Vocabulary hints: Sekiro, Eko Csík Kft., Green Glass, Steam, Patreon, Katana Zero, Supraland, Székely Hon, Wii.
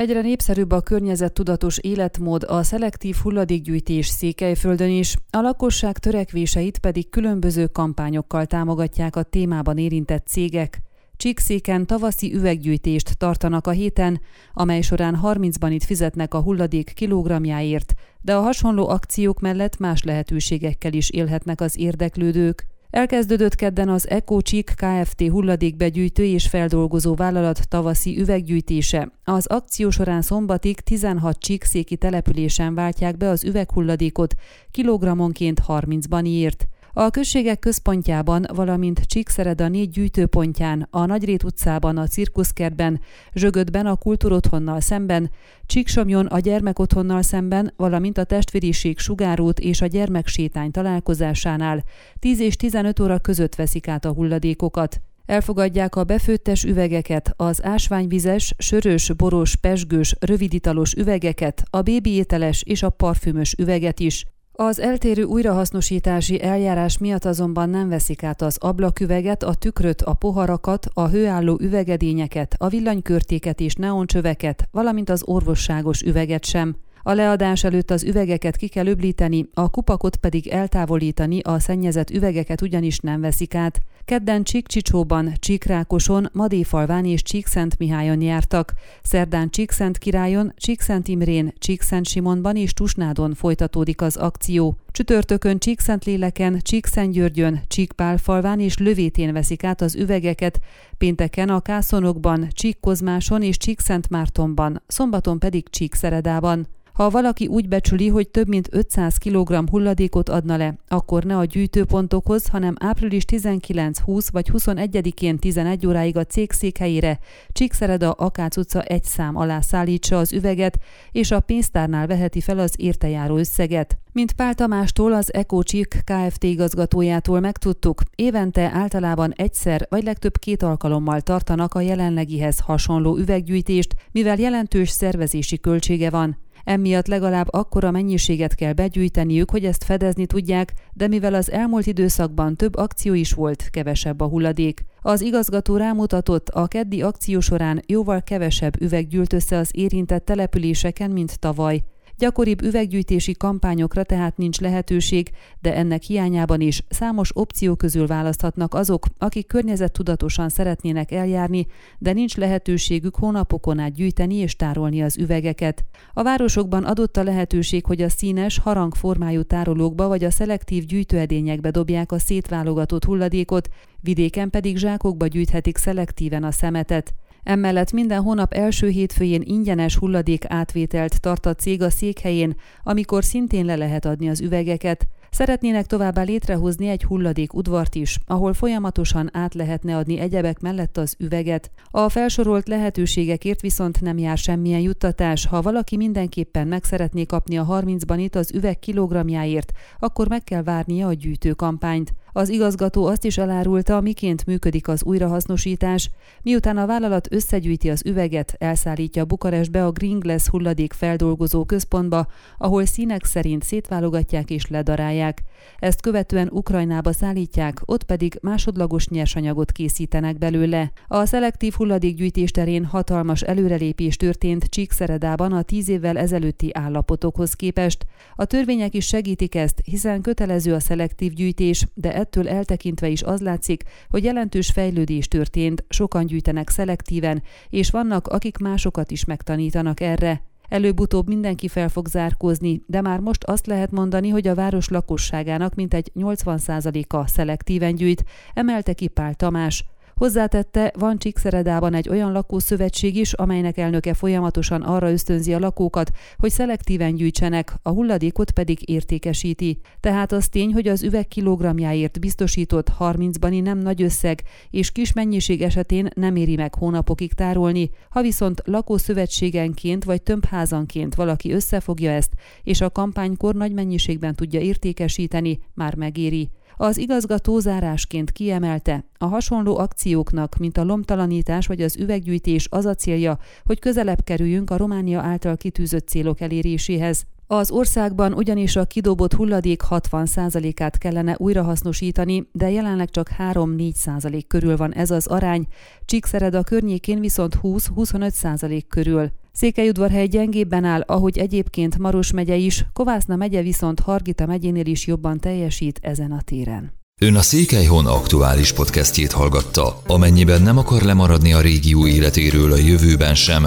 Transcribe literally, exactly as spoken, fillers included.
Egyre népszerűbb a környezettudatos életmód, a szelektív hulladékgyűjtés Székelyföldön is, a lakosság törekvéseit pedig különböző kampányokkal támogatják a témában érintett cégek. Csíkszéken tavaszi üveggyűjtést tartanak a héten, amely során harmincban fizetnek a hulladék kilogramjáért, de a hasonló akciók mellett más lehetőségekkel is élhetnek az érdeklődők. Elkezdődött kedden az Eko Csík Kft. Hulladékbegyűjtő és feldolgozó vállalat tavaszi üveggyűjtése. Az akció során szombatig tizenhat csíkszéki településen váltják be az üveghulladékot, kilogramonként harmincban. A községek központjában, valamint Csíkszereda négy gyűjtőpontján, a Nagyrét utcában, a Cirkuszkertben, Zsögödben a Kultúrotthonnal szemben, Csíksomjon a Gyermekotthonnal szemben, valamint a Testvériség Sugárút és a Gyermeksétány találkozásánál tíz és tizenöt óra között veszik át a hulladékokat. Elfogadják a befőttes üvegeket, az ásványvizes, sörös, boros, pezsgős, röviditalos üvegeket, a bébiételes és a parfümös üveget is. Az eltérő újrahasznosítási eljárás miatt azonban nem veszik át az ablaküveget, a tükröt, a poharakat, a hőálló üvegedényeket, a villanykörtéket és neoncsöveket, valamint az orvosságos üveget sem. A leadás előtt az üvegeket ki kell öblíteni, a kupakot pedig eltávolítani, a szennyezett üvegeket ugyanis nem veszik át. Kedden Csíkcsicsóban, Csíkrákoson, Madéfalván és Csíkszentmihályon jártak. Szerdán Csíkszentkirályon, Csíkszentimrén, Csíkszentsimonban és Tusnádon folytatódik az akció. Csütörtökön Csíkszentléleken, Csíkszentgyörgyön, Csíkpálfalván és Lövétén veszik át az üvegeket, pénteken a Kászonokban, Csíkkozmáson és Csíkszentmártonban, szombaton pedig Csíkszeredában. Ha valaki úgy becsüli, hogy több mint ötszáz kilogramm hulladékot adna le, akkor ne a gyűjtőpontokhoz, hanem április tizenkilenc, húsz vagy huszonegyedikén tizenegy óráig a cég székhelyére, Csíkszereda, Akács utca egy szám alá szállítsa az üveget, és a pénztárnál veheti fel az értejáró összeget. Mint Pál Tamástól, az Eko Csík Kft. Igazgatójától megtudtuk, évente általában egyszer vagy legtöbb két alkalommal tartanak a jelenlegihez hasonló üveggyűjtést, mivel jelentős szervezési költsége van. Emiatt legalább akkora mennyiséget kell begyűjteniük, hogy ezt fedezni tudják, de mivel az elmúlt időszakban több akció is volt, kevesebb a hulladék. Az igazgató rámutatott, a keddi akció során jóval kevesebb üveg gyűlt össze az érintett településeken, mint tavaly. Gyakoribb üveggyűjtési kampányokra tehát nincs lehetőség, de ennek hiányában is számos opció közül választhatnak azok, akik környezettudatosan szeretnének eljárni, de nincs lehetőségük hónapokon át gyűjteni és tárolni az üvegeket. A városokban adott a lehetőség, hogy a színes, harangformájú tárolókba vagy a szelektív gyűjtőedényekbe dobják a szétválogatott hulladékot, vidéken pedig zsákokba gyűjthetik szelektíven a szemetet. Emellett minden hónap első hétfőjén ingyenes hulladék átvételt tart a cég a székhelyén, amikor szintén le lehet adni az üvegeket. Szeretnének továbbá létrehozni egy hulladék udvart is, ahol folyamatosan át lehetne adni egyebek mellett az üveget. A felsorolt lehetőségekért viszont nem jár semmilyen juttatás. Ha valaki mindenképpen meg szeretné kapni a harmincban az üveg kilogramjáért, akkor meg kell várnia a gyűjtőkampányt. Az igazgató azt is elárulta, miként működik az újrahasznosítás. Miután a vállalat összegyűjti az üveget, elszállítja Bukarestbe a Green Glass hulladék feldolgozó központba, ahol színek szerint szétválogatják és ledarálják. Ezt követően Ukrajnába szállítják, ott pedig másodlagos nyersanyagot készítenek belőle. A szelektív hulladékgyűjtés terén hatalmas előrelépés történt Csíkszeredában a tíz évvel ezelőtti állapotokhoz képest. A törvények is segítik ezt, hiszen kötelező a szelektív gyűjtés, de ettől eltekintve is az látszik, hogy jelentős fejlődés történt, sokan gyűjtenek szelektíven, és vannak, akik másokat is megtanítanak erre. Előbb-utóbb mindenki fel fog zárkózni, de már most azt lehet mondani, hogy a város lakosságának mintegy nyolcvan százaléka szelektíven gyűjt, emelte ki Pál Tamás. Hozzátette, van Csíkszeredában egy olyan lakószövetség is, amelynek elnöke folyamatosan arra ösztönzi a lakókat, hogy szelektíven gyűjtsenek, a hulladékot pedig értékesíti. Tehát az tény, hogy az üveg kilogramjáért biztosított harmincban nem nagy összeg, és kis mennyiség esetén nem éri meg hónapokig tárolni, ha viszont lakószövetségenként vagy tömbházanként valaki összefogja ezt, és a kampánykor nagy mennyiségben tudja értékesíteni, már megéri. Az igazgató zárásként kiemelte, a hasonló akcióknak, mint a lomtalanítás vagy az üveggyűjtés az a célja, hogy közelebb kerüljünk a Románia által kitűzött célok eléréséhez. Az országban ugyanis a kidobott hulladék hatvan százalékát kellene újrahasznosítani, de jelenleg csak három-négy százalék körül van ez az arány, Csíkszereda környékén viszont húsz-huszonöt százalék körül. Székelyudvarhely gyengébben áll, ahogy egyébként Maros megye is, Kovászna megye viszont Hargita megyénél is jobban teljesít ezen a téren. Ön a Székely Hon aktuális podcastjét hallgatta. Amennyiben nem akar lemaradni a régió életéről a jövőben sem,